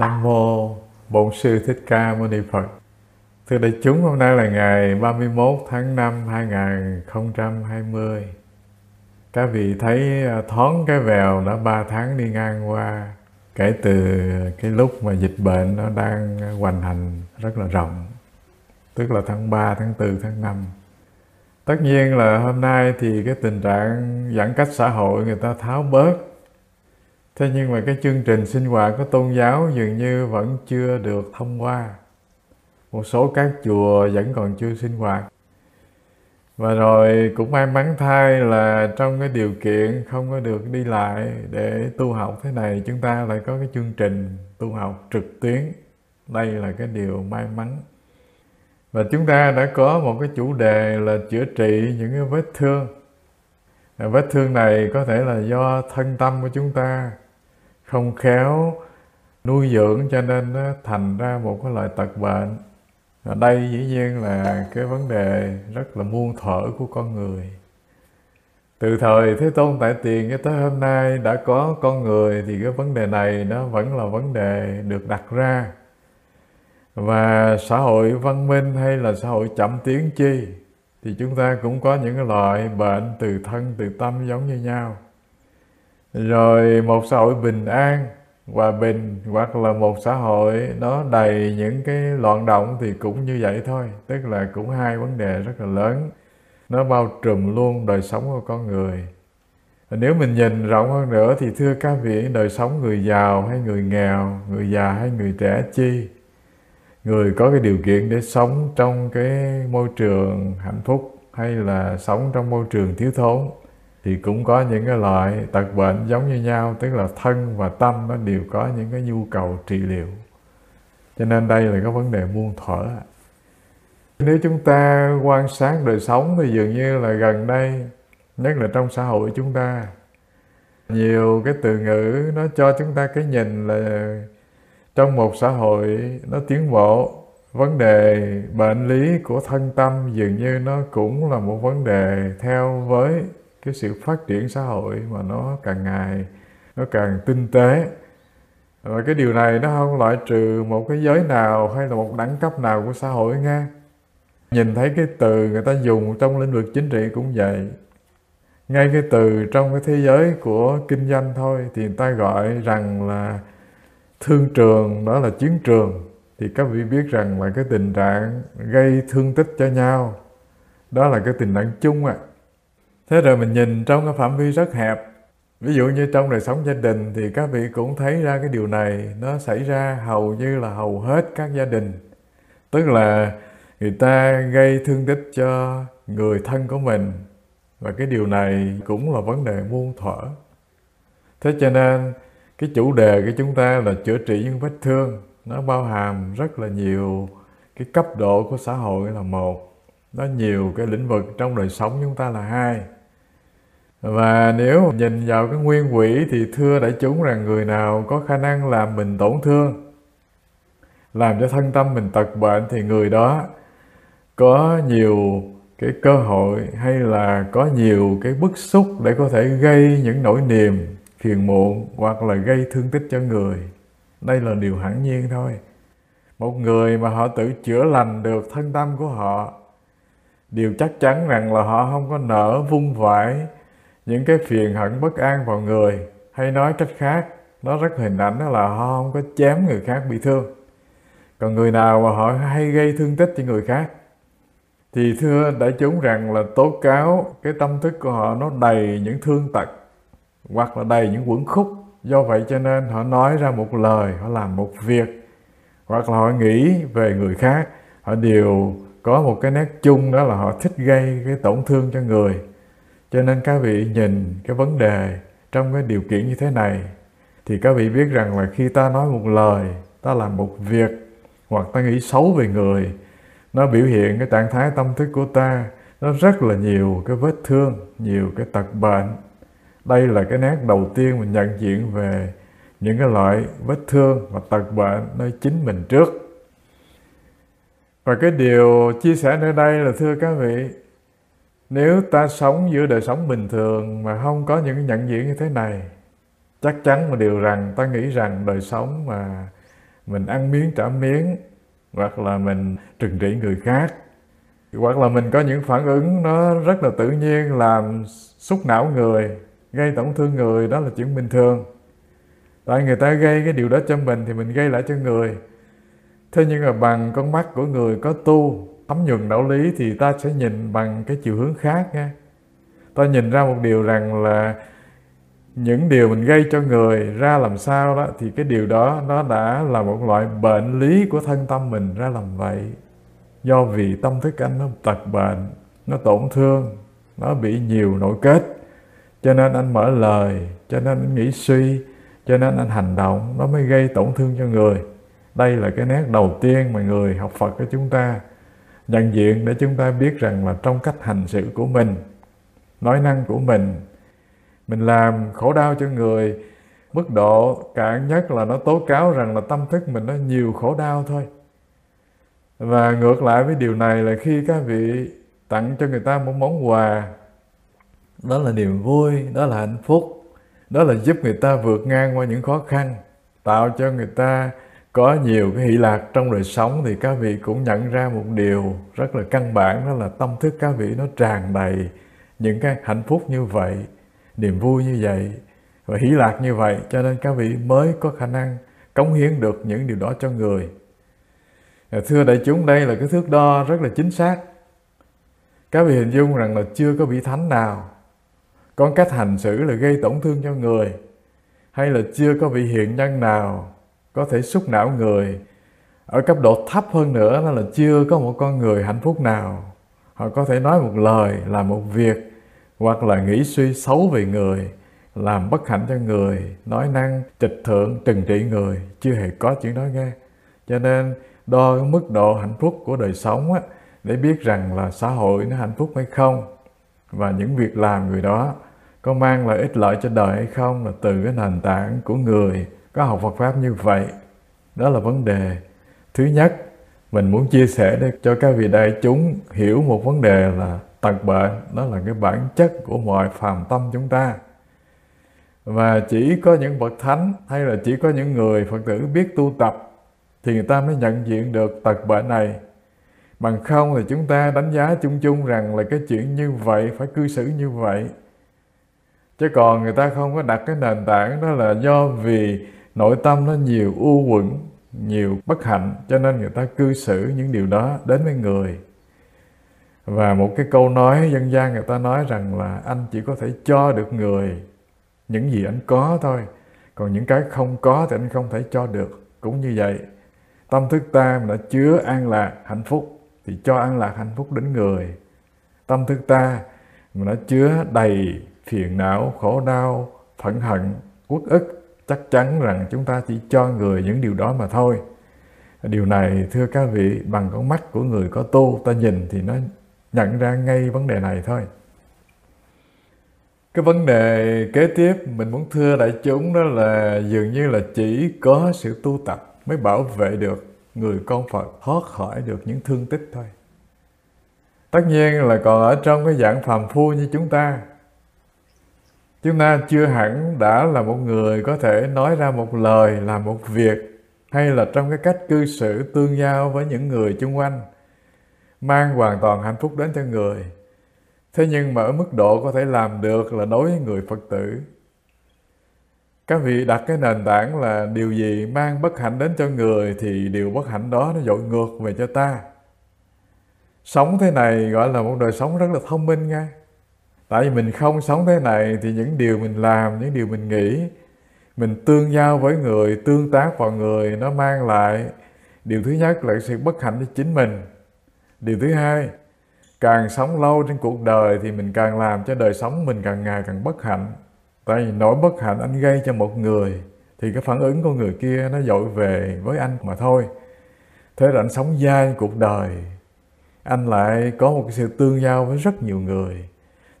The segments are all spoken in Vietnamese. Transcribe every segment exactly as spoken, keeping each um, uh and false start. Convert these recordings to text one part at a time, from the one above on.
Nam Mô Bổn Sư Thích Ca Mâu Ni Phật. Thưa đại chúng, hôm nay là ngày ba mươi mốt tháng năm hai nghìn không trăm hai mươi. Các vị thấy thoáng cái vèo đã ba tháng đi ngang qua, kể từ cái lúc mà dịch bệnh nó đang hoành hành rất là rộng, tức là tháng ba, tháng tư, tháng năm. Tất nhiên là hôm nay thì cái tình trạng giãn cách xã hội người ta tháo bớt, thế nhưng mà cái chương trình sinh hoạt của tôn giáo dường như vẫn chưa được thông qua. Một số các chùa vẫn còn chưa sinh hoạt. Và rồi cũng may mắn thay là trong cái điều kiện không có được đi lại để tu học thế này, chúng ta lại có cái chương trình tu học trực tuyến. Đây là cái điều may mắn. Và chúng ta đã có một cái chủ đề là chữa trị những cái vết thương. Vết thương này có thể là do thân tâm của chúng ta không khéo nuôi dưỡng, cho nên nó thành ra một cái loại tật bệnh. Ở đây dĩ nhiên là cái vấn đề rất là muôn thuở của con người. Từ thời Thế Tôn Tại Tiền cho tới hôm nay đã có con người thì cái vấn đề này nó vẫn là vấn đề được đặt ra. Và xã hội văn minh hay là xã hội chậm tiến chi thì chúng ta cũng có những loại bệnh từ thân, từ tâm giống như nhau. Rồi một xã hội bình an, hòa bình, hoặc là một xã hội nó đầy những cái loạn động thì cũng như vậy thôi. Tức là cũng hai vấn đề rất là lớn, nó bao trùm luôn đời sống của con người. Nếu mình nhìn rộng hơn nữa thì thưa các vị, đời sống người giàu hay người nghèo, người già hay người trẻ chi, người có cái điều kiện để sống trong cái môi trường hạnh phúc hay là sống trong môi trường thiếu thốn thì cũng có những cái loại tật bệnh giống như nhau, tức là thân và tâm nó đều có những cái nhu cầu trị liệu. Cho nên đây là cái vấn đề muôn thuở. Nếu chúng ta quan sát đời sống thì dường như là gần đây, nhất là trong xã hội chúng ta, nhiều cái từ ngữ nó cho chúng ta cái nhìn là trong một xã hội nó tiến bộ, vấn đề bệnh lý của thân tâm dường như nó cũng là một vấn đề theo với cái sự phát triển xã hội mà nó càng ngày, nó càng tinh tế. Và cái điều này nó không loại trừ một cái giới nào hay là một đẳng cấp nào của xã hội nghe. Nhìn thấy cái từ người ta dùng trong lĩnh vực chính trị cũng vậy. Ngay cái từ trong cái thế giới của kinh doanh thôi thì người ta gọi rằng là thương trường, đó là chiến trường. Thì các vị biết rằng là cái tình trạng gây thương tích cho nhau, đó là cái tình trạng chung ạ. À. Thế rồi mình nhìn trong cái phạm vi rất hẹp. Ví dụ như trong đời sống gia đình thì các vị cũng thấy ra cái điều này nó xảy ra hầu như là hầu hết các gia đình. Tức là người ta gây thương tích cho người thân của mình. Và cái điều này cũng là vấn đề muôn thuở. Thế cho nên cái chủ đề của chúng ta là chữa trị những vết thương. Nó bao hàm rất là nhiều cái cấp độ của xã hội là một. Nó nhiều cái lĩnh vực trong đời sống chúng ta là hai. Và nếu nhìn vào cái nguyên quỹ thì thưa đại chúng rằng người nào có khả năng làm mình tổn thương, làm cho thân tâm mình tật bệnh thì người đó có nhiều cái cơ hội hay là có nhiều cái bức xúc để có thể gây những nỗi niềm phiền muộn hoặc là gây thương tích cho người. Đây là điều hẳn nhiên thôi. Một người mà họ tự chữa lành được thân tâm của họ, điều chắc chắn rằng là họ không có nở vung vãi những cái phiền hận bất an vào người. Hay nói cách khác, nó rất hình ảnh đó là họ không có chém người khác bị thương. Còn người nào mà họ hay gây thương tích cho người khác thì thưa đại chúng rằng là tố cáo cái tâm thức của họ nó đầy những thương tật hoặc là đầy những uẩn khúc. Do vậy cho nên họ nói ra một lời, họ làm một việc hoặc là họ nghĩ về người khác, họ đều có một cái nét chung, đó là họ thích gây cái tổn thương cho người. Cho nên các vị nhìn cái vấn đề trong cái điều kiện như thế này thì các vị biết rằng là khi ta nói một lời, ta làm một việc hoặc ta nghĩ xấu về người, nó biểu hiện cái trạng thái tâm thức của ta, nó rất là nhiều cái vết thương, nhiều cái tật bệnh. Đây là cái nét đầu tiên mình nhận diện về những cái loại vết thương và tật bệnh nơi chính mình trước. Và cái điều chia sẻ nơi đây là thưa các vị, nếu ta sống giữa đời sống bình thường mà không có những nhận diện như thế này, chắc chắn một điều rằng ta nghĩ rằng đời sống mà mình ăn miếng trả miếng, hoặc là mình trừng trị người khác, hoặc là mình có những phản ứng nó rất là tự nhiên làm xúc não người, gây tổn thương người, đó là chuyện bình thường. Tại người ta gây cái điều đó cho mình thì mình gây lại cho người. Thế nhưng mà bằng con mắt của người có tu, thấm nhuần đạo lý thì ta sẽ nhìn bằng cái chiều hướng khác nha. Ta nhìn ra một điều rằng là những điều mình gây cho người ra làm sao đó thì cái điều đó nó đã là một loại bệnh lý của thân tâm mình ra làm vậy. Do vì tâm thức anh nó tật bệnh, nó tổn thương, nó bị nhiều nội kết, cho nên anh mở lời, cho nên anh nghĩ suy, cho nên anh hành động, nó mới gây tổn thương cho người. Đây là cái nét đầu tiên mà người học Phật của chúng ta nhận diện để chúng ta biết rằng là trong cách hành xử của mình, nói năng của mình, mình làm khổ đau cho người, mức độ cạn nhất là nó tố cáo rằng là tâm thức mình nó nhiều khổ đau thôi. Và ngược lại với điều này là khi các vị tặng cho người ta một món quà, đó là niềm vui, đó là hạnh phúc, đó là giúp người ta vượt ngang qua những khó khăn, tạo cho người ta có nhiều cái hỷ lạc trong đời sống, thì các vị cũng nhận ra một điều rất là căn bản, đó là tâm thức các vị nó tràn đầy những cái hạnh phúc như vậy, niềm vui như vậy và hỷ lạc như vậy, cho nên các vị mới có khả năng cống hiến được những điều đó cho người. Thưa đại chúng, đây là cái thước đo rất là chính xác. Các vị hình dung rằng là chưa có vị thánh nào có cách hành xử là gây tổn thương cho người, hay là chưa có vị hiền nhân nào có thể xúc não người. Ở cấp độ thấp hơn nữa đó là chưa có một con người hạnh phúc nào họ có thể nói một lời, làm một việc, hoặc là nghĩ suy xấu về người, làm bất hạnh cho người, nói năng trịch thượng, trừng trị người. Chưa hề có chuyện đó nghe. Cho nên đo cái mức độ hạnh phúc của đời sống á, để biết rằng là xã hội nó hạnh phúc hay không, và những việc làm người đó có mang lại ích lợi cho đời hay không, là từ cái nền tảng của người có học Phật Pháp như vậy. Đó là vấn đề thứ nhất mình muốn chia sẻ để cho các vị đại chúng hiểu một vấn đề là tật bệnh, đó là cái bản chất của mọi phàm tâm chúng ta. Và chỉ có những bậc thánh hay là chỉ có những người Phật tử biết tu tập thì người ta mới nhận diện được tật bệnh này. Bằng không thì chúng ta đánh giá chung chung rằng là cái chuyện như vậy, phải cư xử như vậy. Chứ còn người ta không có đặt cái nền tảng, đó là do vì nội tâm nó nhiều u uẩn, nhiều bất hạnh, cho nên người ta cư xử những điều đó đến với người. Và một cái câu nói dân gian người ta nói rằng là anh chỉ có thể cho được người những gì anh có thôi, còn những cái không có thì anh không thể cho được. Cũng như vậy, tâm thức ta đã chứa an lạc, hạnh phúc thì cho an lạc, hạnh phúc đến người. Tâm thức ta đã chứa đầy phiền não, khổ đau, phẫn hận, uất ức, chắc chắn rằng chúng ta chỉ cho người những điều đó mà thôi. Điều này thưa các vị, bằng con mắt của người có tu, ta nhìn thì nó nhận ra ngay vấn đề này thôi. Cái vấn đề kế tiếp mình muốn thưa đại chúng đó là dường như là chỉ có sự tu tập mới bảo vệ được người con Phật thoát khỏi được những thương tích thôi. Tất nhiên là còn ở trong cái dạng phàm phu như chúng ta, chúng ta chưa hẳn đã là một người có thể nói ra một lời, làm một việc, hay là trong cái cách cư xử tương giao với những người chung quanh, mang hoàn toàn hạnh phúc đến cho người. Thế nhưng mà ở mức độ có thể làm được là đối với người Phật tử. Các vị đặt cái nền tảng là điều gì mang bất hạnh đến cho người thì điều bất hạnh đó nó dội ngược về cho ta. Sống thế này gọi là một đời sống rất là thông minh nha. Tại vì mình không sống thế này thì những điều mình làm, những điều mình nghĩ, mình tương giao với người, tương tác vào người, nó mang lại điều thứ nhất là sự bất hạnh cho chính mình. Điều thứ hai, càng sống lâu trên cuộc đời thì mình càng làm cho đời sống mình càng ngày càng bất hạnh. Tại vì nỗi bất hạnh anh gây cho một người thì cái phản ứng của người kia nó dội về với anh mà thôi. Thế là anh sống dai cuộc đời, anh lại có một sự tương giao với rất nhiều người,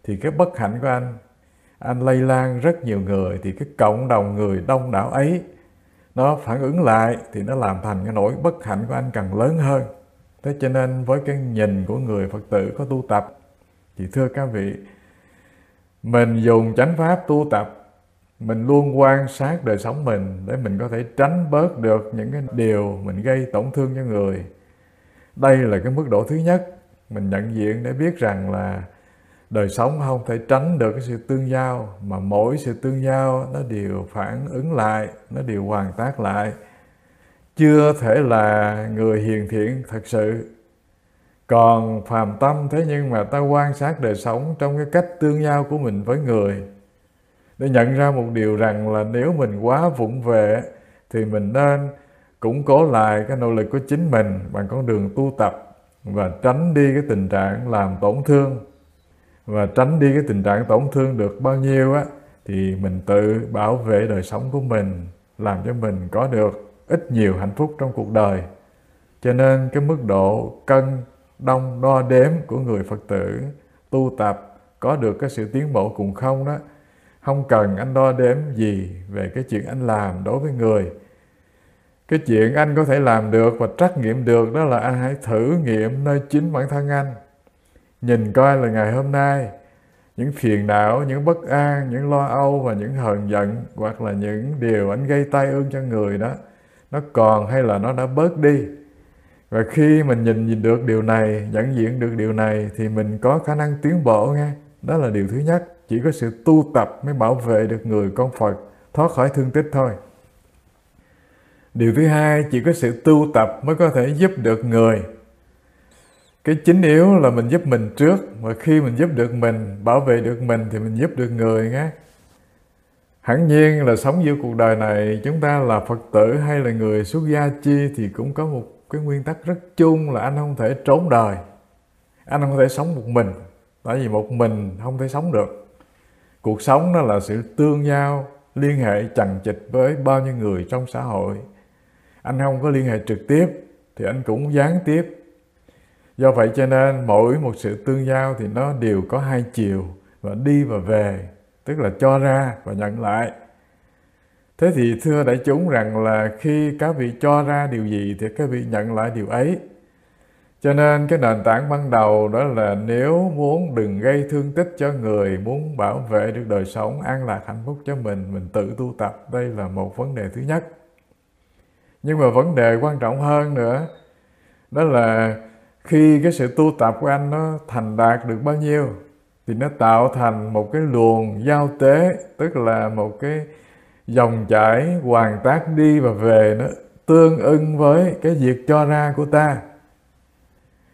thì cái bất hạnh của anh, anh lây lan rất nhiều người, thì cái cộng đồng người đông đảo ấy nó phản ứng lại thì nó làm thành cái nỗi bất hạnh của anh càng lớn hơn. Thế cho nên với cái nhìn của người Phật tử có tu tập thì thưa các vị, mình dùng chánh pháp tu tập Mình luôn quan sát đời sống mình để mình có thể tránh bớt được những cái điều mình gây tổn thương cho người. Đây là cái mức độ thứ nhất, mình nhận diện để biết rằng là đời sống không thể tránh được cái sự tương giao, mà mỗi sự tương giao nó đều phản ứng lại, nó đều hoàn tác lại. Chưa thể là người hiền thiện thật sự. Còn phàm tâm, thế nhưng mà ta quan sát đời sống trong cái cách tương giao của mình với người, để nhận ra một điều rằng là nếu mình quá vụng về thì mình nên củng cố lại cái nỗ lực của chính mình bằng con đường tu tập và tránh đi cái tình trạng làm tổn thương. Và tránh đi cái tình trạng tổn thương được bao nhiêu á, thì mình tự bảo vệ đời sống của mình, làm cho mình có được ít nhiều hạnh phúc trong cuộc đời. Cho nên cái mức độ cân đong đo đếm của người Phật tử tu tập có được cái sự tiến bộ cùng không đó, không cần anh đo đếm gì về cái chuyện anh làm đối với người. Cái chuyện anh có thể làm được và trắc nghiệm được đó là anh hãy thử nghiệm nơi chính bản thân anh. Nhìn coi là ngày hôm nay, những phiền não, những bất an, những lo âu và những hờn giận, hoặc là những điều anh gây tai ương cho người đó, nó còn hay là nó đã bớt đi. Và khi mình nhìn, nhìn được điều này, nhận diện được điều này thì mình có khả năng tiến bộ nghe. Đó là điều thứ nhất. Chỉ có sự tu tập mới bảo vệ được người con Phật thoát khỏi thương tích thôi. Điều thứ hai, chỉ có sự tu tập mới có thể giúp được người. Cái chính yếu là mình giúp mình trước, mà khi mình giúp được mình, bảo vệ được mình thì mình giúp được người nghe. Hẳn nhiên là sống giữa cuộc đời này, chúng ta là Phật tử hay là người xuất gia chi thì cũng có một cái nguyên tắc rất chung là anh không thể trốn đời. Anh không thể sống một mình, tại vì một mình không thể sống được. Cuộc sống đó là sự tương giao, liên hệ chằng chịt với bao nhiêu người trong xã hội. Anh không có liên hệ trực tiếp thì anh cũng gián tiếp. Do vậy cho nên mỗi một sự tương giao thì nó đều có hai chiều, và đi và về, tức là cho ra và nhận lại. Thế thì thưa đại chúng rằng là khi các vị cho ra điều gì thì các vị nhận lại điều ấy. Cho nên cái nền tảng ban đầu đó là nếu muốn đừng gây thương tích cho người, muốn bảo vệ được đời sống an lạc hạnh phúc cho mình, mình tự tu tập. Đây là một vấn đề thứ nhất. Nhưng mà vấn đề quan trọng hơn nữa, đó là khi cái sự tu tập của anh nó thành đạt được bao nhiêu thì nó tạo thành một cái luồng giao tế, tức là một cái dòng chảy hoàn tác đi và về, nó tương ưng với cái việc cho ra của ta.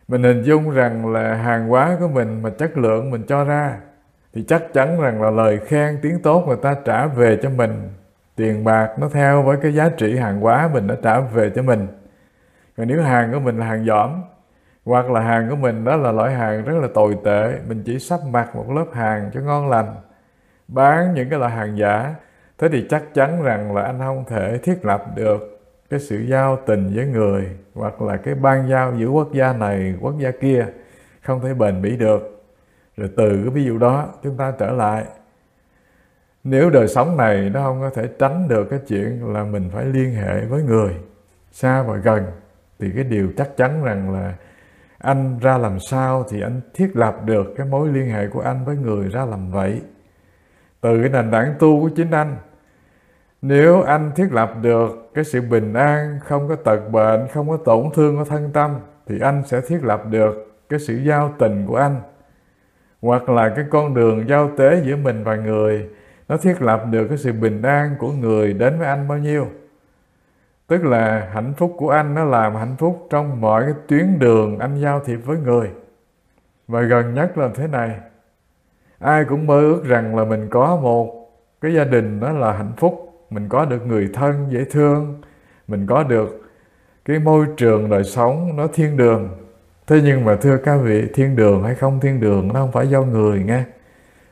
Mình hình dung rằng là hàng hóa của mình mà chất lượng mình cho ra thì chắc chắn rằng là lời khen tiếng tốt người ta trả về cho mình. Tiền bạc nó theo với cái giá trị hàng hóa mình đã trả về cho mình. Còn nếu hàng của mình là hàng dỏm, hoặc là hàng của mình đó là loại hàng rất là tồi tệ, mình chỉ sắp mặt một lớp hàng cho ngon lành, bán những cái loại hàng giả, thế thì chắc chắn rằng là anh không thể thiết lập được cái sự giao tình với người, hoặc là cái ban giao giữa quốc gia này, quốc gia kia, không thể bền bỉ được. Rồi từ cái ví dụ đó chúng ta trở lại. Nếu đời sống này nó không có thể tránh được cái chuyện là mình phải liên hệ với người xa và gần, thì cái điều chắc chắn rằng là anh ra làm sao thì anh thiết lập được cái mối liên hệ của anh với người ra làm vậy. Từ cái nền tảng tu của chính anh, nếu anh thiết lập được cái sự bình an, không có tật bệnh, không có tổn thương của thân tâm, thì anh sẽ thiết lập được cái sự giao tình của anh. Hoặc là cái con đường giao tế giữa mình và người, nó thiết lập được cái sự bình an của người đến với anh bao nhiêu. Tức là hạnh phúc của anh nó làm hạnh phúc trong mọi cái tuyến đường anh giao thiệp với người. Và gần nhất là thế này, ai cũng mơ ước rằng là mình có một cái gia đình đó là hạnh phúc, mình có được người thân dễ thương, mình có được cái môi trường đời sống nó thiên đường. Thế nhưng mà thưa các vị, thiên đường hay không thiên đường nó không phải do người nghe.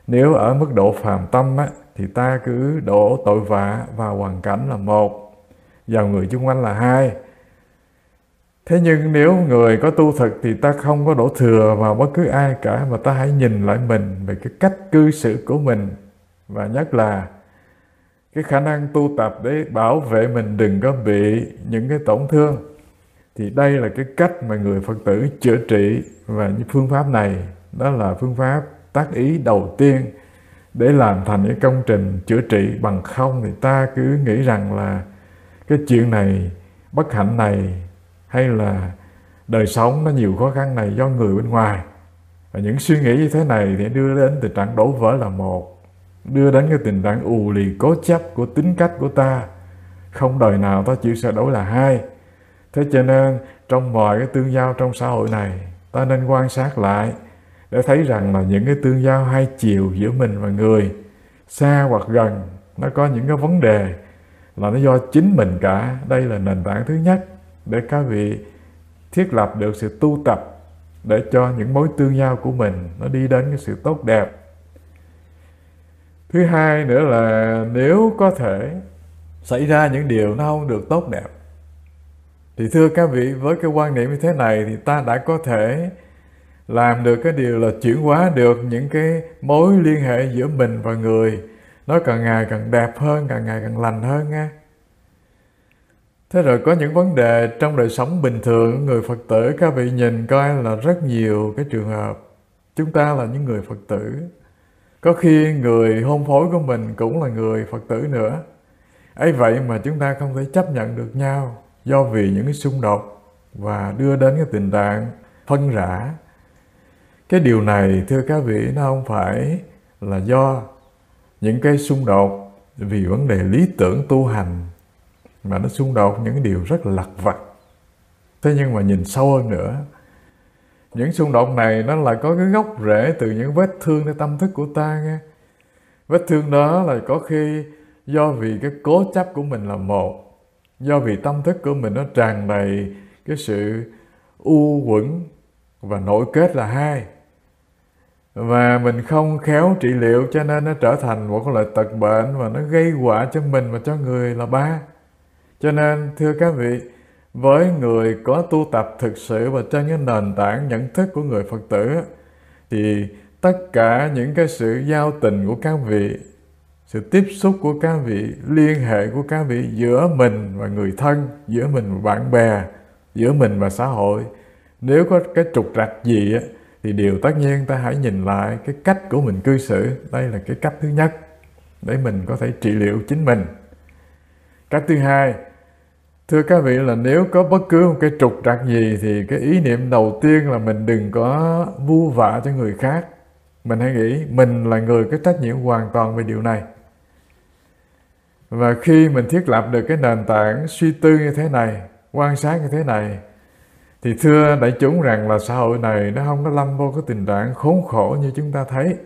Nếu ở mức độ phàm tâm á, thì ta cứ đổ tội vạ vào hoàn cảnh là một, vào người chung quanh là hai. Thế nhưng nếu người có tu thực thì ta không có đổ thừa vào bất cứ ai cả, mà ta hãy nhìn lại mình về cái cách cư xử của mình, và nhất là cái khả năng tu tập để bảo vệ mình đừng có bị những cái tổn thương. Thì đây là cái cách mà người Phật tử chữa trị, và những phương pháp này đó là phương pháp tác ý đầu tiên để làm thành những công trình chữa trị. Bằng không thì ta cứ nghĩ rằng là cái chuyện này, bất hạnh này, hay là đời sống nó nhiều khó khăn này do người bên ngoài. Và những suy nghĩ như thế này thì đưa đến tình trạng đổ vỡ là một, đưa đến cái tình trạng ù lì cố chấp của tính cách của ta, không đời nào ta chịu sửa đổi là hai. Thế cho nên trong mọi cái tương giao trong xã hội này, ta nên quan sát lại để thấy rằng là những cái tương giao hai chiều giữa mình và người, xa hoặc gần, nó có những cái vấn đề là nó do chính mình cả. Đây là nền tảng thứ nhất để các vị thiết lập được sự tu tập để cho những mối tương giao của mình nó đi đến cái sự tốt đẹp. Thứ hai nữa là nếu có thể xảy ra những điều nó không được tốt đẹp, thì thưa các vị, với cái quan niệm như thế này thì ta đã có thể làm được cái điều là chuyển hóa được những cái mối liên hệ giữa mình và người, nó càng ngày càng đẹp hơn, càng ngày càng lành hơn nha. Thế rồi có những vấn đề trong đời sống bình thường của người Phật tử, các vị nhìn coi là rất nhiều cái trường hợp chúng ta là những người Phật tử. Có khi người hôn phối của mình cũng là người Phật tử nữa. Ấy vậy mà chúng ta không thể chấp nhận được nhau do vì những cái xung đột và đưa đến cái tình trạng phân rã. Cái điều này thưa các vị, nó không phải là do những cái xung đột vì vấn đề lý tưởng tu hành, mà nó xung đột những điều rất là lặt vặt. Thế nhưng mà nhìn sâu hơn nữa, những xung đột này nó lại có cái gốc rễ từ những vết thương trong tâm thức của ta nghe. Vết thương đó là có khi do vì cái cố chấp của mình là một, do vì tâm thức của mình nó tràn đầy cái sự u uẩn và nội kết là hai, và mình không khéo trị liệu cho nên nó trở thành một loại tật bệnh và nó gây họa cho mình và cho người là ba. Cho nên thưa các vị, với người có tu tập thực sự và trên cái nền tảng nhận thức của người Phật tử, thì tất cả những cái sự giao tình của các vị, sự tiếp xúc của các vị, liên hệ của các vị giữa mình và người thân, giữa mình và bạn bè, giữa mình và xã hội, nếu có cái trục trặc gì thì điều tất nhiên ta hãy nhìn lại cái cách của mình cư xử. Đây là cái cách thứ nhất để mình có thể trị liệu chính mình. Cách thứ hai, thưa các vị, là nếu có bất cứ một cái trục trặc gì thì cái ý niệm đầu tiên là mình đừng có vu vạ cho người khác. Mình hãy nghĩ mình là người có trách nhiệm hoàn toàn về điều này. Và khi mình thiết lập được cái nền tảng suy tư như thế này, quan sát như thế này, thì thưa đại chúng rằng là xã hội này nó không có lâm vô cái tình trạng khốn khổ như chúng ta thấy.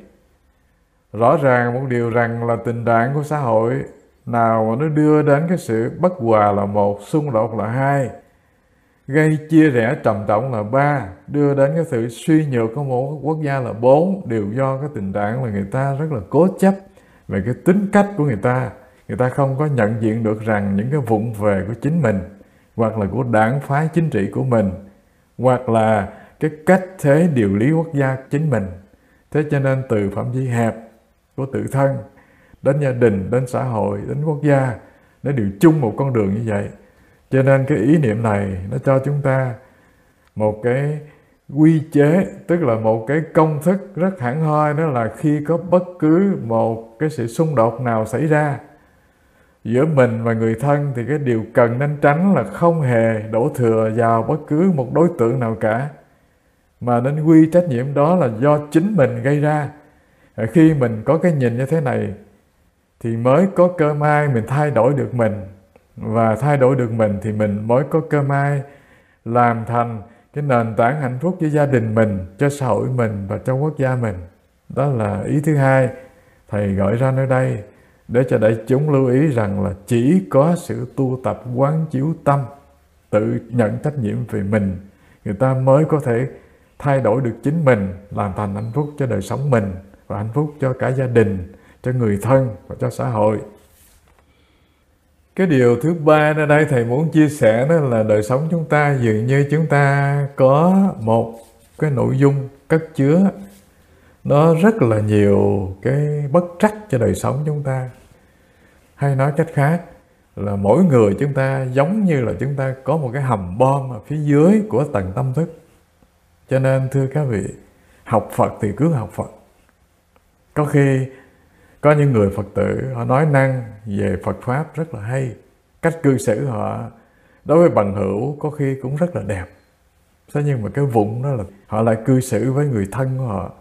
Rõ ràng một điều rằng là tình trạng của xã hội nào mà nó đưa đến cái sự bất hòa là một, xung đột là hai, gây chia rẽ trầm trọng là ba, đưa đến cái sự suy nhược của một quốc gia là bốn, đều do cái tình trạng là người ta rất là cố chấp về cái tính cách của người ta. Người ta không có nhận diện được rằng những cái vụng về của chính mình, hoặc là của đảng phái chính trị của mình, hoặc là cái cách thế điều lý quốc gia chính mình. Thế cho nên từ phạm vi hẹp của tự thân đến gia đình, đến xã hội, đến quốc gia, nó đều chung một con đường như vậy. Cho nên cái ý niệm này nó cho chúng ta một cái quy chế, tức là một cái công thức rất hẳn hoi, đó là khi có bất cứ một cái sự xung đột nào xảy ra giữa mình và người thân, thì cái điều cần nên tránh là không hề đổ thừa vào bất cứ một đối tượng nào cả, mà nên quy trách nhiệm đó là do chính mình gây ra. Khi mình có cái nhìn như thế này thì mới có cơ may mình thay đổi được mình, và thay đổi được mình thì mình mới có cơ may làm thành cái nền tảng hạnh phúc cho gia đình mình, cho xã hội mình và cho quốc gia mình. Đó là ý thứ hai Thầy gọi ra nơi đây để cho đại chúng lưu ý rằng là chỉ có sự tu tập quán chiếu tâm, tự nhận trách nhiệm về mình, người ta mới có thể thay đổi được chính mình, làm thành hạnh phúc cho đời sống mình và hạnh phúc cho cả gia đình, cho người thân và cho xã hội. Cái điều thứ ba ở đây Thầy muốn chia sẻ đó là đời sống chúng ta dường như chúng ta có một cái nội dung cất chứa nó rất là nhiều cái bất trắc cho đời sống chúng ta. Hay nói cách khác là mỗi người chúng ta giống như là chúng ta có một cái hầm bom ở phía dưới của tầng tâm thức. Cho nên thưa các vị, học Phật thì cứ học Phật. Có khi Có những người Phật tử họ nói năng về Phật Pháp rất là hay, cách cư xử họ đối với bằng hữu có khi cũng rất là đẹp. Thế nhưng mà cái vụng đó là họ lại cư xử với người thân của họ,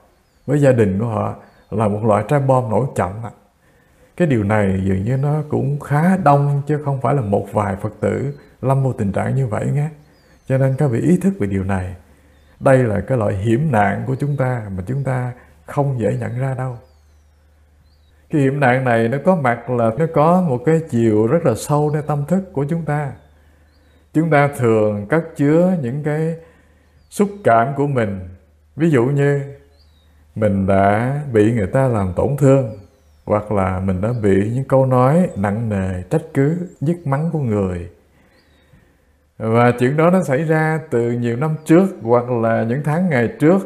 với gia đình của họ là một loại trái bom nổ chậm. Cái điều này dường như nó cũng khá đông chứ không phải là một vài Phật tử lâm vô tình trạng như vậy nhé. Cho nên các vị ý thức về điều này. Đây là cái loại hiểm nạn của chúng ta mà chúng ta không dễ nhận ra đâu. Cái hiểm nạn này nó có mặt là nó có một cái chiều rất là sâu nơi tâm thức của chúng ta. Chúng ta thường cất chứa những cái xúc cảm của mình. Ví dụ như mình đã bị người ta làm tổn thương, hoặc là mình đã bị những câu nói nặng nề, trách cứ, giết mắng của người. Và chuyện đó nó xảy ra từ nhiều năm trước hoặc là những tháng ngày trước.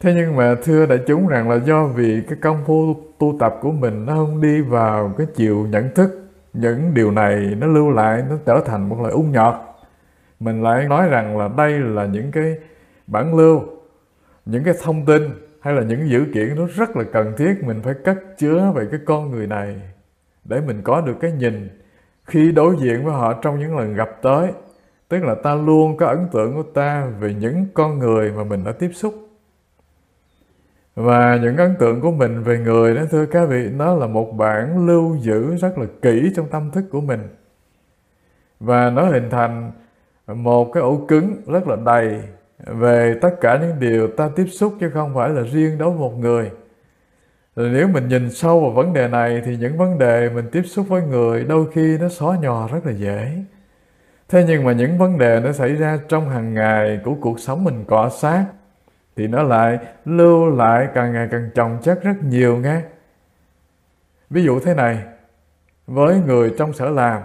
Thế nhưng mà thưa đại chúng rằng là do vì cái công phu tu tập của mình nó không đi vào cái chiều nhận thức, những điều này nó lưu lại, nó trở thành một loại ung nhọt. Mình lại nói rằng là đây là những cái bản lưu, những cái thông tin hay là những dữ kiện nó rất là cần thiết. Mình phải cất chứa về cái con người này để mình có được cái nhìn khi đối diện với họ trong những lần gặp tới. Tức là ta luôn có ấn tượng của ta về những con người mà mình đã tiếp xúc. Và những ấn tượng của mình về người đó, thưa các vị, nó là một bản lưu giữ rất là kỹ trong tâm thức của mình. Và nó hình thành một cái ổ cứng rất là đầy về tất cả những điều ta tiếp xúc chứ không phải là riêng đối với một người. Rồi nếu mình nhìn sâu vào vấn đề này thì những vấn đề mình tiếp xúc với người đôi khi nó xóa nhòa rất là dễ. Thế nhưng mà những vấn đề nó xảy ra trong hàng ngày của cuộc sống mình cọ xát thì nó lại lưu lại càng ngày càng chồng chất rất nhiều nghe. Ví dụ thế này, với người trong sở làm,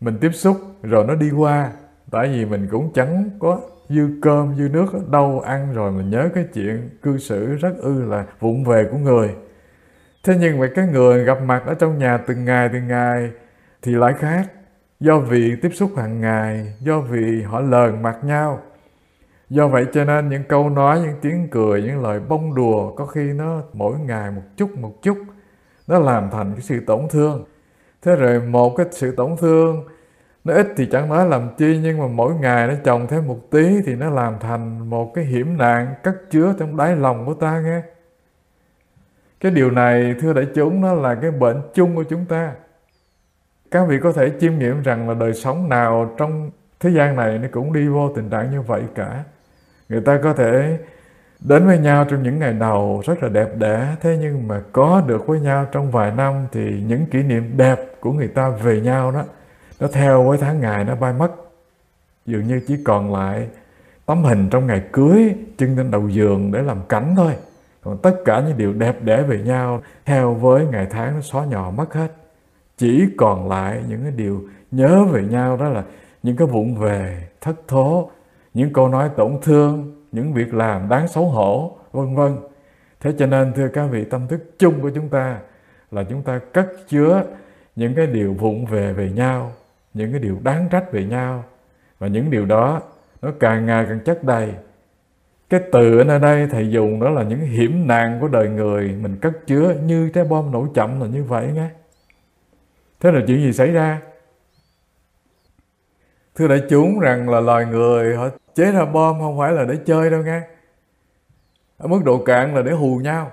mình tiếp xúc rồi nó đi qua, tại vì mình cũng chẳng có dư cơm, dư nước ở đâu ăn rồi mình nhớ cái chuyện cư xử rất ư là vụng về của người. Thế nhưng mà cái người gặp mặt ở trong nhà từng ngày từng ngày thì lại khác, do vì tiếp xúc hàng ngày, do vì họ lờn mặt nhau. Do vậy cho nên những câu nói, những tiếng cười, những lời bông đùa có khi nó mỗi ngày một chút một chút nó làm thành cái sự tổn thương. Thế rồi một cái sự tổn thương nó ít thì chẳng nói làm chi, nhưng mà mỗi ngày nó chồng thêm một tí thì nó làm thành một cái hiểm nạn cất chứa trong đáy lòng của ta nghe. Cái điều này thưa đại chúng nó là cái bệnh chung của chúng ta. Các vị có thể chiêm nghiệm rằng là đời sống nào trong thế gian này nó cũng đi vô tình trạng như vậy cả. Người ta có thể đến với nhau trong những ngày đầu rất là đẹp đẽ, thế nhưng mà có được với nhau trong vài năm thì những kỷ niệm đẹp của người ta về nhau đó, nó theo với tháng ngày nó bay mất. Dường như chỉ còn lại tấm hình trong ngày cưới trưng lên đầu giường để làm cảnh thôi. Còn tất cả những điều đẹp đẽ về nhau theo với ngày tháng nó xóa nhỏ mất hết. Chỉ còn lại những cái điều nhớ về nhau, đó là những cái vụng về, thất thố, những câu nói tổn thương, những việc làm đáng xấu hổ, vân vân. Thế cho nên thưa các vị, tâm thức chung của chúng ta là chúng ta cất chứa những cái điều vụng về về nhau, những cái điều đáng trách về nhau. Và những điều đó nó càng ngày càng chất đầy. Cái từ ở nơi đây thầy dùng đó là những hiểm nạn của đời người. Mình cất chứa như trái bom nổ chậm là như vậy nghe. Thế là chuyện gì xảy ra? Thưa đại chúng rằng là loài người họ chế ra bom không phải là để chơi đâu nghe. Ở mức độ cạn là để hù nhau.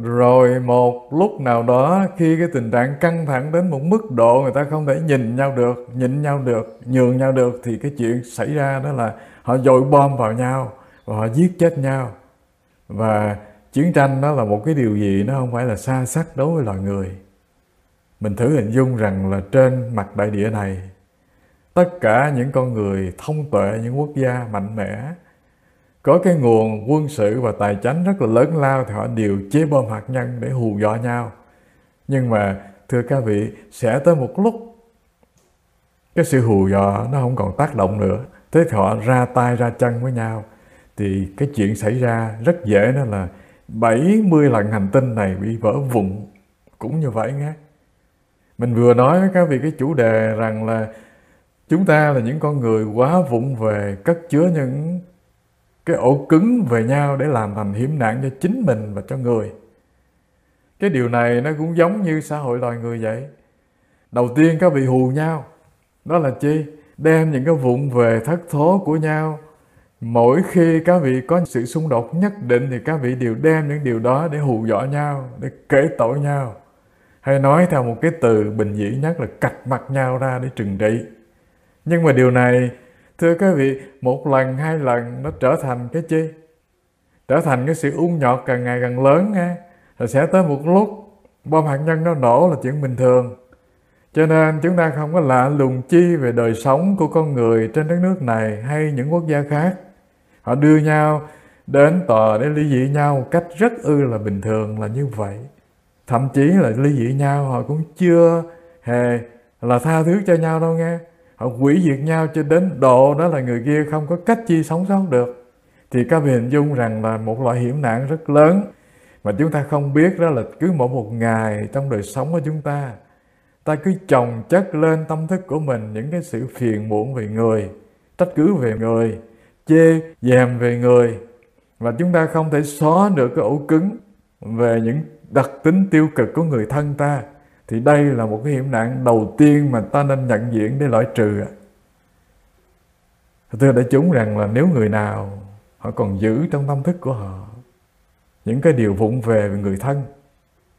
Rồi một lúc nào đó khi cái tình trạng căng thẳng đến một mức độ người ta không thể nhìn nhau được, nhịn nhau được, nhường nhau được, thì cái chuyện xảy ra đó là họ dội bom vào nhau và họ giết chết nhau. Và chiến tranh đó là một cái điều gì nó không phải là xa xắc đối với loài người. Mình thử hình dung rằng là trên mặt đại địa này, tất cả những con người thông tuệ, những quốc gia mạnh mẽ, có cái nguồn quân sự và tài chánh rất là lớn lao thì họ đều chế bom hạt nhân để hù dọa nhau. Nhưng mà thưa các vị, sẽ tới một lúc cái sự hù dọa nó không còn tác động nữa, thế thì họ ra tay ra chân với nhau. Thì cái chuyện xảy ra rất dễ, đó là bảy mươi lần hành tinh này bị vỡ vụn. Cũng như vậy nghe. Mình vừa nói với các vị cái chủ đề rằng là chúng ta là những con người quá vụng về, cất chứa những cái ổ cứng về nhau để làm thành hiểm nạn cho chính mình và cho người. Cái điều này nó cũng giống như xã hội loài người vậy. Đầu tiên các vị hù nhau, đó là chi? Đem những cái vụng về thất thố của nhau. Mỗi khi các vị có sự xung đột nhất định thì các vị đều đem những điều đó để hù dọa nhau, để kể tội nhau. Hay nói theo một cái từ bình dị nhất là cạch mặt nhau ra để trừng trị. Nhưng mà điều này, thưa các vị, một lần, hai lần nó trở thành cái chi? Trở thành cái sự uốn nhọt càng ngày càng lớn nghe. Rồi sẽ tới một lúc bom hạt nhân nó nổ là chuyện bình thường. Cho nên chúng ta không có lạ lùng chi về đời sống của con người trên đất nước này hay những quốc gia khác. Họ đưa nhau đến tòa để ly dị nhau một cách rất ư là bình thường là như vậy. Thậm chí là ly dị nhau họ cũng chưa hề là tha thứ cho nhau đâu nghe. Họ hủy diệt nhau cho đến độ đó là người kia không có cách chi sống sót được. Thì các vị hình dung rằng là một loại hiểm nạn rất lớn mà chúng ta không biết, đó là cứ mỗi một ngày trong đời sống của chúng ta, ta cứ chồng chất lên tâm thức của mình những cái sự phiền muộn về người, trách cứ về người, chê dèm về người. Và chúng ta không thể xóa được cái ổ cứng về những đặc tính tiêu cực của người thân ta. Thì đây là một cái hiểm nạn đầu tiên mà ta nên nhận diện để loại trừ. Thưa đại chúng rằng là nếu người nào họ còn giữ trong tâm thức của họ những cái điều vụng về về người thân,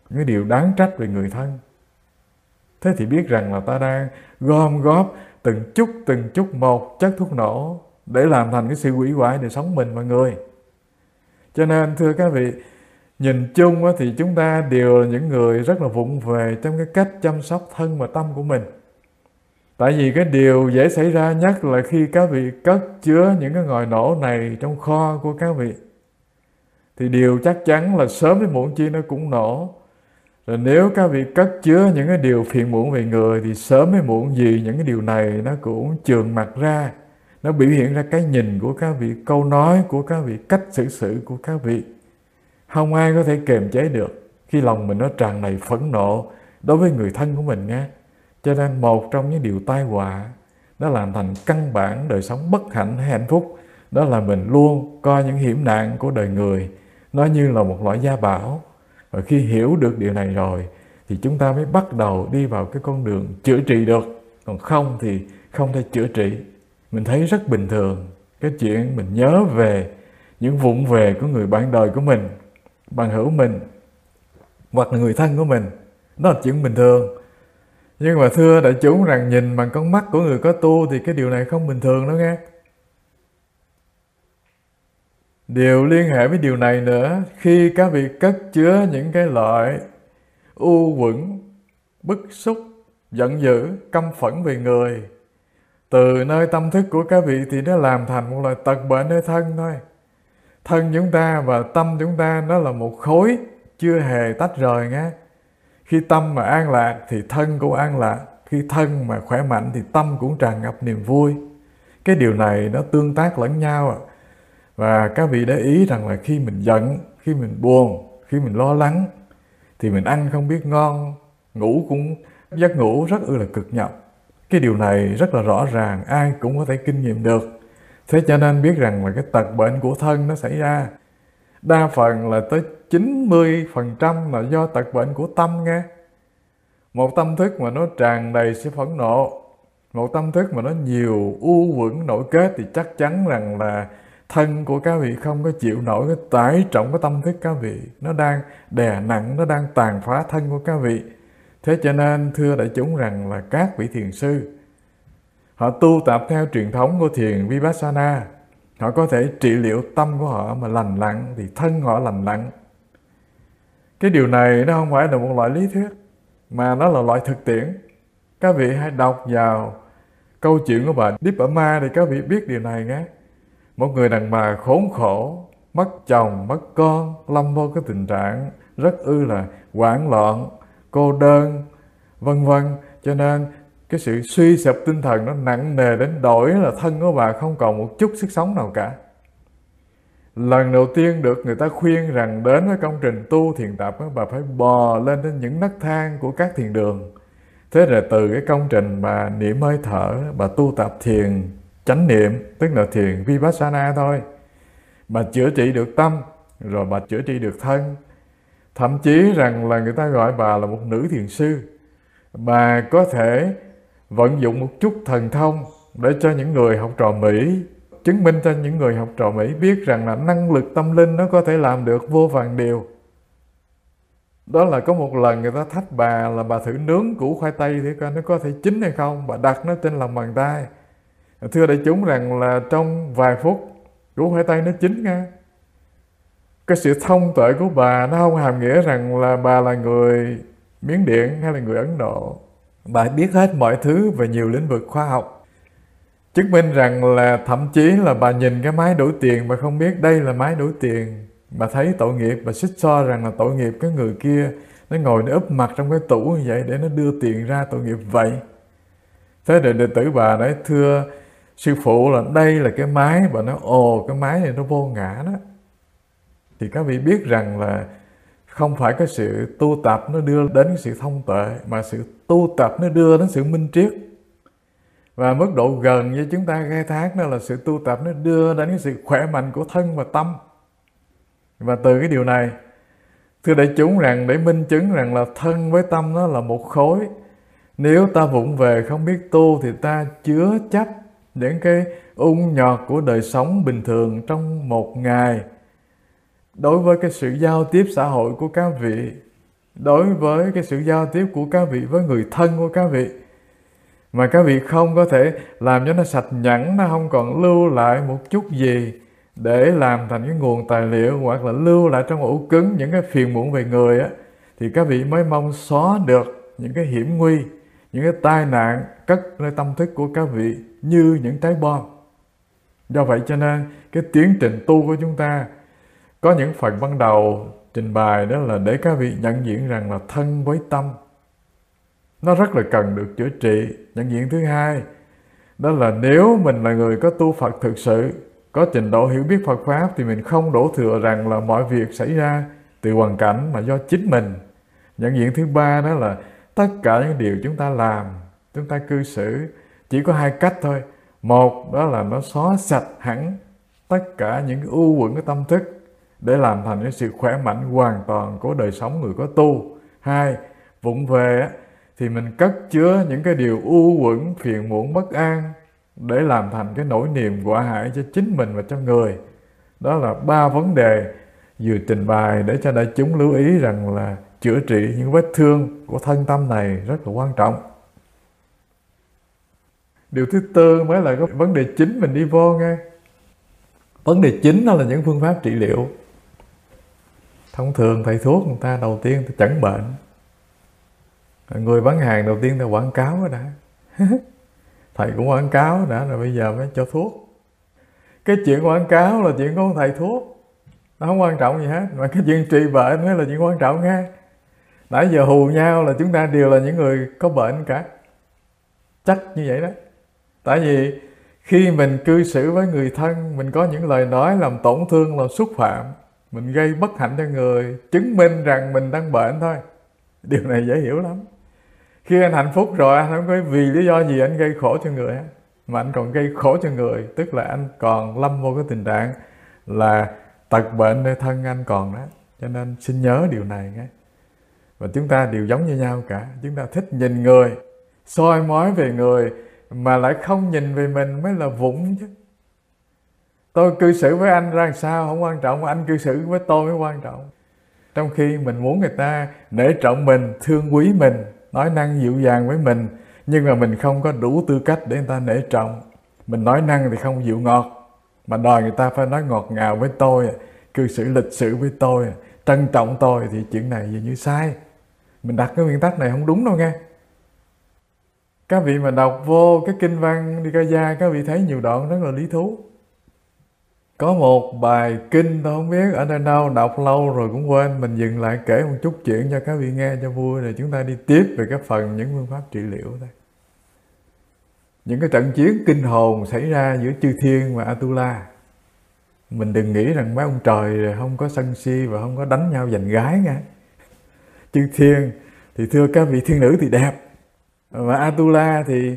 những cái điều đáng trách về người thân, thế thì biết rằng là ta đang gom góp từng chút từng chút một chất thuốc nổ để làm thành cái sự hủy hoại đời sống mình mọi người. Cho nên thưa các vị, nhìn chung thì chúng ta đều là những người rất là vụng về trong cái cách chăm sóc thân và tâm của mình. Tại vì cái điều dễ xảy ra nhất là khi các vị cất chứa những cái ngòi nổ này trong kho của các vị, thì điều chắc chắn là sớm đến muộn chi nó cũng nổ. Rồi nếu các vị cất chứa những cái điều phiền muộn về người thì sớm hay muộn gì những cái điều này nó cũng trườn mặt ra. Nó biểu hiện ra cái nhìn của các vị, câu nói của các vị, cách xử sự của các vị. Không ai có thể kiềm chế được khi lòng mình nó tràn đầy phẫn nộ đối với người thân của mình nha. Cho nên một trong những điều tai họa nó làm thành căn bản đời sống bất hạnh hay hạnh phúc, đó là mình luôn coi những hiểm nạn của đời người nó như là một loại gia bảo. Và khi hiểu được điều này rồi thì chúng ta mới bắt đầu đi vào cái con đường chữa trị được. Còn không thì không thể chữa trị. Mình thấy rất bình thường cái chuyện mình nhớ về những vụng về của người bạn đời của mình, bằng hữu mình hoặc là người thân của mình. Đó là chuyện bình thường. Nhưng mà thưa đại chúng rằng nhìn bằng con mắt của người có tu thì cái điều này không bình thường đâu nghe. Điều liên hệ với điều này nữa, khi các vị cất chứa những cái loại u uẩn, bức xúc, giận dữ, căm phẫn về người từ nơi tâm thức của các vị thì nó làm thành một loại tật bệnh nơi thân thôi. Thân chúng ta và tâm chúng ta nó là một khối chưa hề tách rời nghe. Khi tâm mà an lạc thì thân cũng an lạc, khi thân mà khỏe mạnh thì tâm cũng tràn ngập niềm vui. Cái điều này nó tương tác lẫn nhau à. Và các vị để ý rằng là khi mình giận, khi mình buồn, khi mình lo lắng thì mình ăn không biết ngon, ngủ cũng giấc ngủ rất ư là cực nhọc. Cái điều này rất là rõ ràng, ai cũng có thể kinh nghiệm được. Thế cho nên biết rằng là cái tật bệnh của thân nó xảy ra đa phần là tới chín mươi phần trăm là do tật bệnh của tâm nghe. Một tâm thức mà nó tràn đầy sự phẫn nộ, một tâm thức mà nó nhiều u uẩn nội kết thì chắc chắn rằng là thân của các vị không có chịu nổi cái tải trọng của tâm thức các vị. Nó đang đè nặng, nó đang tàn phá thân của các vị. Thế cho nên thưa đại chúng rằng là các vị thiền sư, họ tu tập theo truyền thống của thiền Vipassana, họ có thể trị liệu tâm của họ mà lành lặn thì thân họ lành lặn. Cái điều này nó không phải là một loại lý thuyết, mà nó là loại thực tiễn. Các vị hãy đọc vào câu chuyện của bà Dipama để các vị biết điều này nhé. Một người đàn bà khốn khổ, mất chồng, mất con, lâm vô cái tình trạng rất ư là hoảng loạn, cô đơn, vân vân. Cho nên cái sự suy sụp tinh thần nó nặng nề đến đổi là thân của bà không còn một chút sức sống nào cả. Lần đầu tiên được người ta khuyên rằng đến với công trình tu thiền tập, bà phải bò lên đến những nấc thang của các thiền đường. Thế rồi từ cái công trình bà niệm hơi thở, bà tu tập thiền chánh niệm, tức là thiền Vipassana thôi. Bà chữa trị được tâm, rồi bà chữa trị được thân. Thậm chí rằng là người ta gọi bà là một nữ thiền sư. Bà có thể vận dụng một chút thần thông để cho những người học trò Mỹ, chứng minh cho những người học trò Mỹ biết rằng là năng lực tâm linh nó có thể làm được vô vàn điều. Đó là có một lần người ta thách bà là bà thử nướng củ khoai tây thì coi nó có thể chín hay không. Bà đặt nó trên lòng bàn tay. Thưa đại chúng rằng là trong vài phút củ khoai tây nó chín nha. Cái sự thông tuệ của bà nó không hàm nghĩa rằng là bà là người Miến Điện hay là người Ấn Độ. Bà biết hết mọi thứ về nhiều lĩnh vực khoa học. Chứng minh rằng là thậm chí là bà nhìn cái máy đổi tiền mà không biết đây là máy đổi tiền. Bà thấy tội nghiệp, bà xích so rằng là tội nghiệp cái người kia. Nó ngồi nó úp mặt trong cái tủ như vậy để nó đưa tiền ra, tội nghiệp vậy. Thế đệ, đệ tử bà nói thưa sư phụ là đây là cái máy. Bà nói ồ cái máy này nó vô ngã đó. Thì các vị biết rằng là không phải cái sự tu tập nó đưa đến sự thông tuệ, mà sự tu tập nó đưa đến sự minh triết. Và mức độ gần với chúng ta khai thác đó là sự tu tập nó đưa đến cái sự khỏe mạnh của thân và tâm. Và từ cái điều này, thưa đại chúng rằng để minh chứng rằng là thân với tâm nó là một khối. Nếu ta vụng về không biết tu thì ta chứa chấp những cái ung nhọt của đời sống bình thường trong một ngày. Đối với cái sự giao tiếp xã hội của các vị, đối với cái sự giao tiếp của các vị với người thân của các vị, mà các vị không có thể làm cho nó sạch nhẵn, nó không còn lưu lại một chút gì để làm thành cái nguồn tài liệu, hoặc là lưu lại trong ổ cứng những cái phiền muộn về người á, thì các vị mới mong xóa được những cái hiểm nguy, những cái tai nạn cất nơi tâm thức của các vị như những trái bom. Do vậy cho nên cái tiến trình tu của chúng ta có những phần ban đầu trình bày đó là để các vị nhận diện rằng là thân với tâm nó rất là cần được chữa trị. Nhận diện thứ hai đó là nếu mình là người có tu Phật thực sự, có trình độ hiểu biết Phật Pháp, thì mình không đổ thừa rằng là mọi việc xảy ra từ hoàn cảnh mà do chính mình. Nhận diện thứ ba đó là tất cả những điều chúng ta làm, chúng ta cư xử chỉ có hai cách thôi. Một đó là nó xóa sạch hẳn tất cả những u uẩn cái tâm thức để làm thành cái sự khỏe mạnh hoàn toàn của đời sống người có tu. Hai, vụng về thì mình cất chứa những cái điều u uẩn, phiền muộn, bất an để làm thành cái nỗi niềm quả hại cho chính mình và cho người. Đó là ba vấn đề vừa trình bày để cho đại chúng lưu ý rằng là chữa trị những vết thương của thân tâm này rất là quan trọng. Điều thứ tư mới là cái vấn đề chính mình đi vô nghe. Vấn đề chính đó là những phương pháp trị liệu. Thông thường thầy thuốc người ta đầu tiên ta chẩn bệnh. Người bán hàng đầu tiên ta quảng cáo đã. Thầy cũng quảng cáo đã rồi bây giờ mới cho thuốc. Cái chuyện quảng cáo là chuyện của thầy thuốc, nó không quan trọng gì hết. Mà cái chuyện trị bệnh mới là chuyện quan trọng nghe. Nãy giờ hù nhau là chúng ta đều là những người có bệnh cả. Chắc như vậy đó. Tại vì khi mình cư xử với người thân, mình có những lời nói làm tổn thương, làm xúc phạm, mình gây bất hạnh cho người, chứng minh rằng mình đang bệnh thôi. Điều này dễ hiểu lắm. Khi anh hạnh phúc rồi, anh không có vì lý do gì anh gây khổ cho người, mà anh còn gây khổ cho người, tức là anh còn lâm vô cái tình trạng là tật bệnh nơi thân anh còn đó. Cho nên xin nhớ điều này nghe. Và chúng ta đều giống như nhau cả. Chúng ta thích nhìn người, soi mói về người, mà lại không nhìn về mình mới là vụng chứ. Tôi cư xử với anh ra sao không quan trọng, anh cư xử với tôi mới quan trọng. Trong khi mình muốn người ta nể trọng mình, thương quý mình, nói năng dịu dàng với mình, nhưng mà mình không có đủ tư cách để người ta nể trọng. Mình nói năng thì không dịu ngọt, mà đòi người ta phải nói ngọt ngào với tôi, cư xử lịch sự với tôi, trân trọng tôi, thì chuyện này dường như sai. Mình đặt cái nguyên tắc này không đúng đâu nghe. Các vị mà đọc vô cái kinh văn Nikaya, các vị thấy nhiều đoạn rất là lý thú. Có một bài kinh tôi không biết ở nơi đâu, đọc lâu rồi cũng quên, mình dừng lại kể một chút chuyện cho các vị nghe cho vui, rồi chúng ta đi tiếp về cái phần những phương pháp trị liệu đây. Những cái trận chiến kinh hồn xảy ra giữa chư thiên và Atula. Mình đừng nghĩ rằng mấy ông trời không có sân si và không có đánh nhau giành gái nghe. Chư thiên thì thưa các vị, thiên nữ thì đẹp, và Atula thì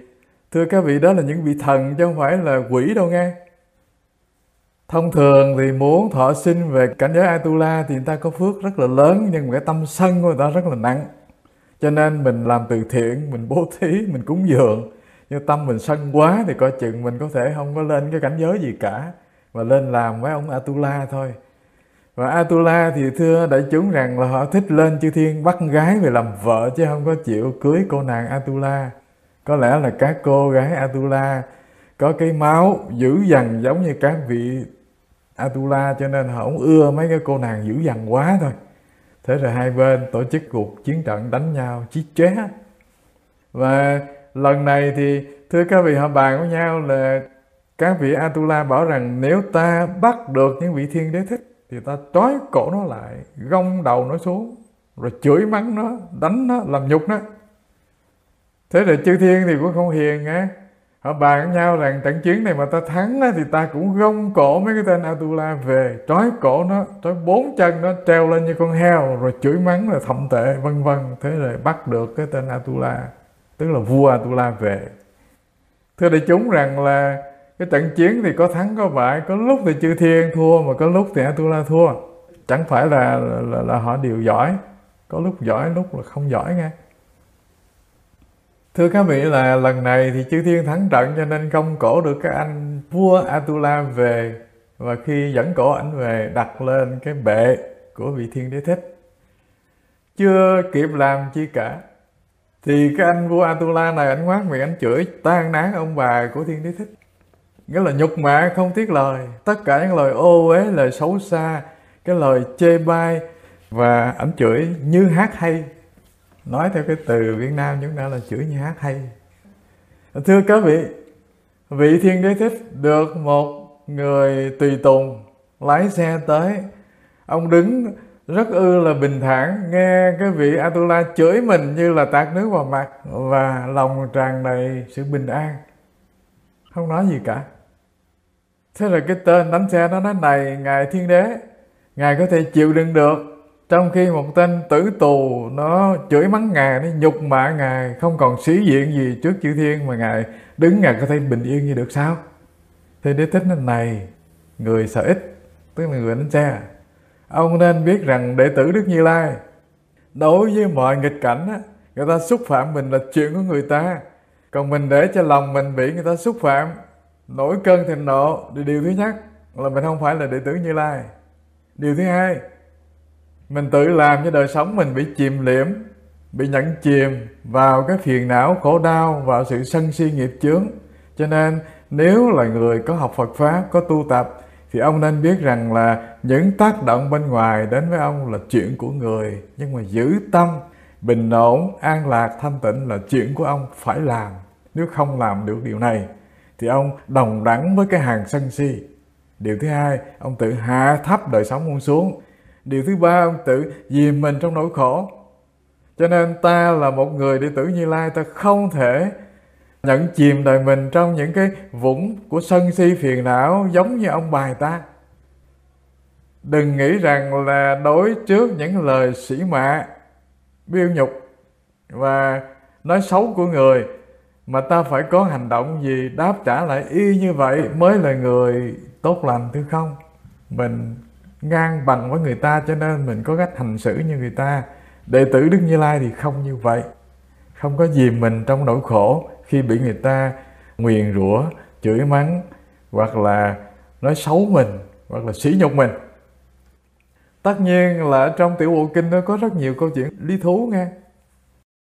thưa các vị đó là những vị thần chứ không phải là quỷ đâu nghe. Thông thường thì muốn thọ sinh về cảnh giới Atula thì người ta có phước rất là lớn, nhưng mà cái tâm sân của người ta rất là nặng. Cho nên mình làm từ thiện, mình bố thí, mình cúng dường, nhưng tâm mình sân quá thì coi chừng mình có thể không có lên cái cảnh giới gì cả, mà lên làm với ông Atula thôi. Và Atula thì thưa đại chúng rằng là họ thích lên chư thiên bắt gái về làm vợ, chứ không có chịu cưới cô nàng Atula. Có lẽ là các cô gái Atula có cái máu dữ dằn giống như các vị Atula, cho nên họ không ưa mấy cái cô nàng dữ dằn quá thôi. Thế rồi hai bên tổ chức cuộc chiến trận đánh nhau chí chóe. Và lần này thì thưa các vị họ bàn với nhau là các vị Atula bảo rằng nếu ta bắt được những vị thiên đế thích thì ta trói cổ nó lại, gông đầu nó xuống, rồi chửi mắng nó, đánh nó, làm nhục nó. Thế rồi chư thiên thì cũng không hiền á, họ bàn với nhau rằng trận chiến này mà ta thắng thì ta cũng gông cổ mấy cái tên Atula về, trói cổ nó, trói bốn chân nó, treo lên như con heo, rồi chửi mắng là thậm tệ vân vân. Thế rồi bắt được cái tên Atula, tức là vua Atula về. Thưa đại chúng rằng là cái trận chiến thì có thắng có bại, có lúc thì chư thiên thua mà có lúc thì Atula thua. Chẳng phải là, là, là, là họ đều giỏi, có lúc giỏi lúc là không giỏi nghe. Thưa các vị là lần này thì chư thiên thắng trận cho nên công cổ được cái anh vua Atula về, và khi dẫn cổ ảnh về đặt lên cái bệ của vị thiên đế thích. Chưa kịp làm chi cả thì cái anh vua Atula này ảnh ngoác miệng, ảnh chửi tan nát ông bà của thiên đế thích. Nghĩa là nhục mạ không tiếc lời, tất cả những lời ô uế, lời xấu xa, cái lời chê bai, và ảnh chửi như hát hay. Nói theo cái từ Việt Nam chúng ta là chửi như hát hay. Thưa các vị, vị thiên đế thích được một người tùy tùng lái xe tới. Ông đứng rất ư là bình thản, nghe cái vị Atula chửi mình như là tạt nước vào mặt, và lòng tràn đầy sự bình an, không nói gì cả. Thế là cái tên đánh xe nó nói, này ngài thiên đế, ngài có thể chịu đựng được, trong khi một tên tử tù nó chửi mắng ngài, nó nhục mạ ngài, không còn sĩ diện gì trước chư thiên, mà ngài đứng ngài có thể bình yên như được sao? Thiên đế thích nó, này người sợ ích, tức là người đánh xe, ông nên biết rằng đệ tử Đức Như Lai đối với mọi nghịch cảnh, người ta xúc phạm mình là chuyện của người ta, còn mình để cho lòng mình bị người ta xúc phạm, nổi cơn thịnh nộ, thì điều thứ nhất là mình không phải là đệ tử Như Lai. Điều thứ hai, mình tự làm cho đời sống mình bị chìm liễm, bị nhẫn chìm vào cái phiền não khổ đau, vào sự sân si nghiệp chướng. Cho nên nếu là người có học Phật Pháp, có tu tập, thì ông nên biết rằng là những tác động bên ngoài đến với ông là chuyện của người, nhưng mà giữ tâm bình ổn, an lạc, thanh tịnh là chuyện của ông phải làm. Nếu không làm được điều này thì ông đồng đẳng với cái hàng sân si. Điều thứ hai, ông tự hạ thấp đời sống ông xuống. Điều thứ ba, ông tự dìm mình trong nỗi khổ. Cho nên ta là một người đệ tử Như Lai, ta không thể nhận chìm đời mình trong những cái vũng của sân si phiền não giống như ông bài ta. Đừng nghĩ rằng là đối trước những lời sỉ mạ, biêu nhục và nói xấu của người mà ta phải có hành động gì đáp trả lại y như vậy mới là người tốt lành, thứ không? Mình ngang bằng với người ta cho nên mình có cách hành xử như người ta. Đệ tử Đức Như Lai thì không như vậy, không có gì mình trong nỗi khổ khi bị người ta nguyền rủa, chửi mắng, hoặc là nói xấu mình, hoặc là sỉ nhục mình. Tất nhiên là trong Tiểu Bộ Kinh nó có rất nhiều câu chuyện lý thú nghe.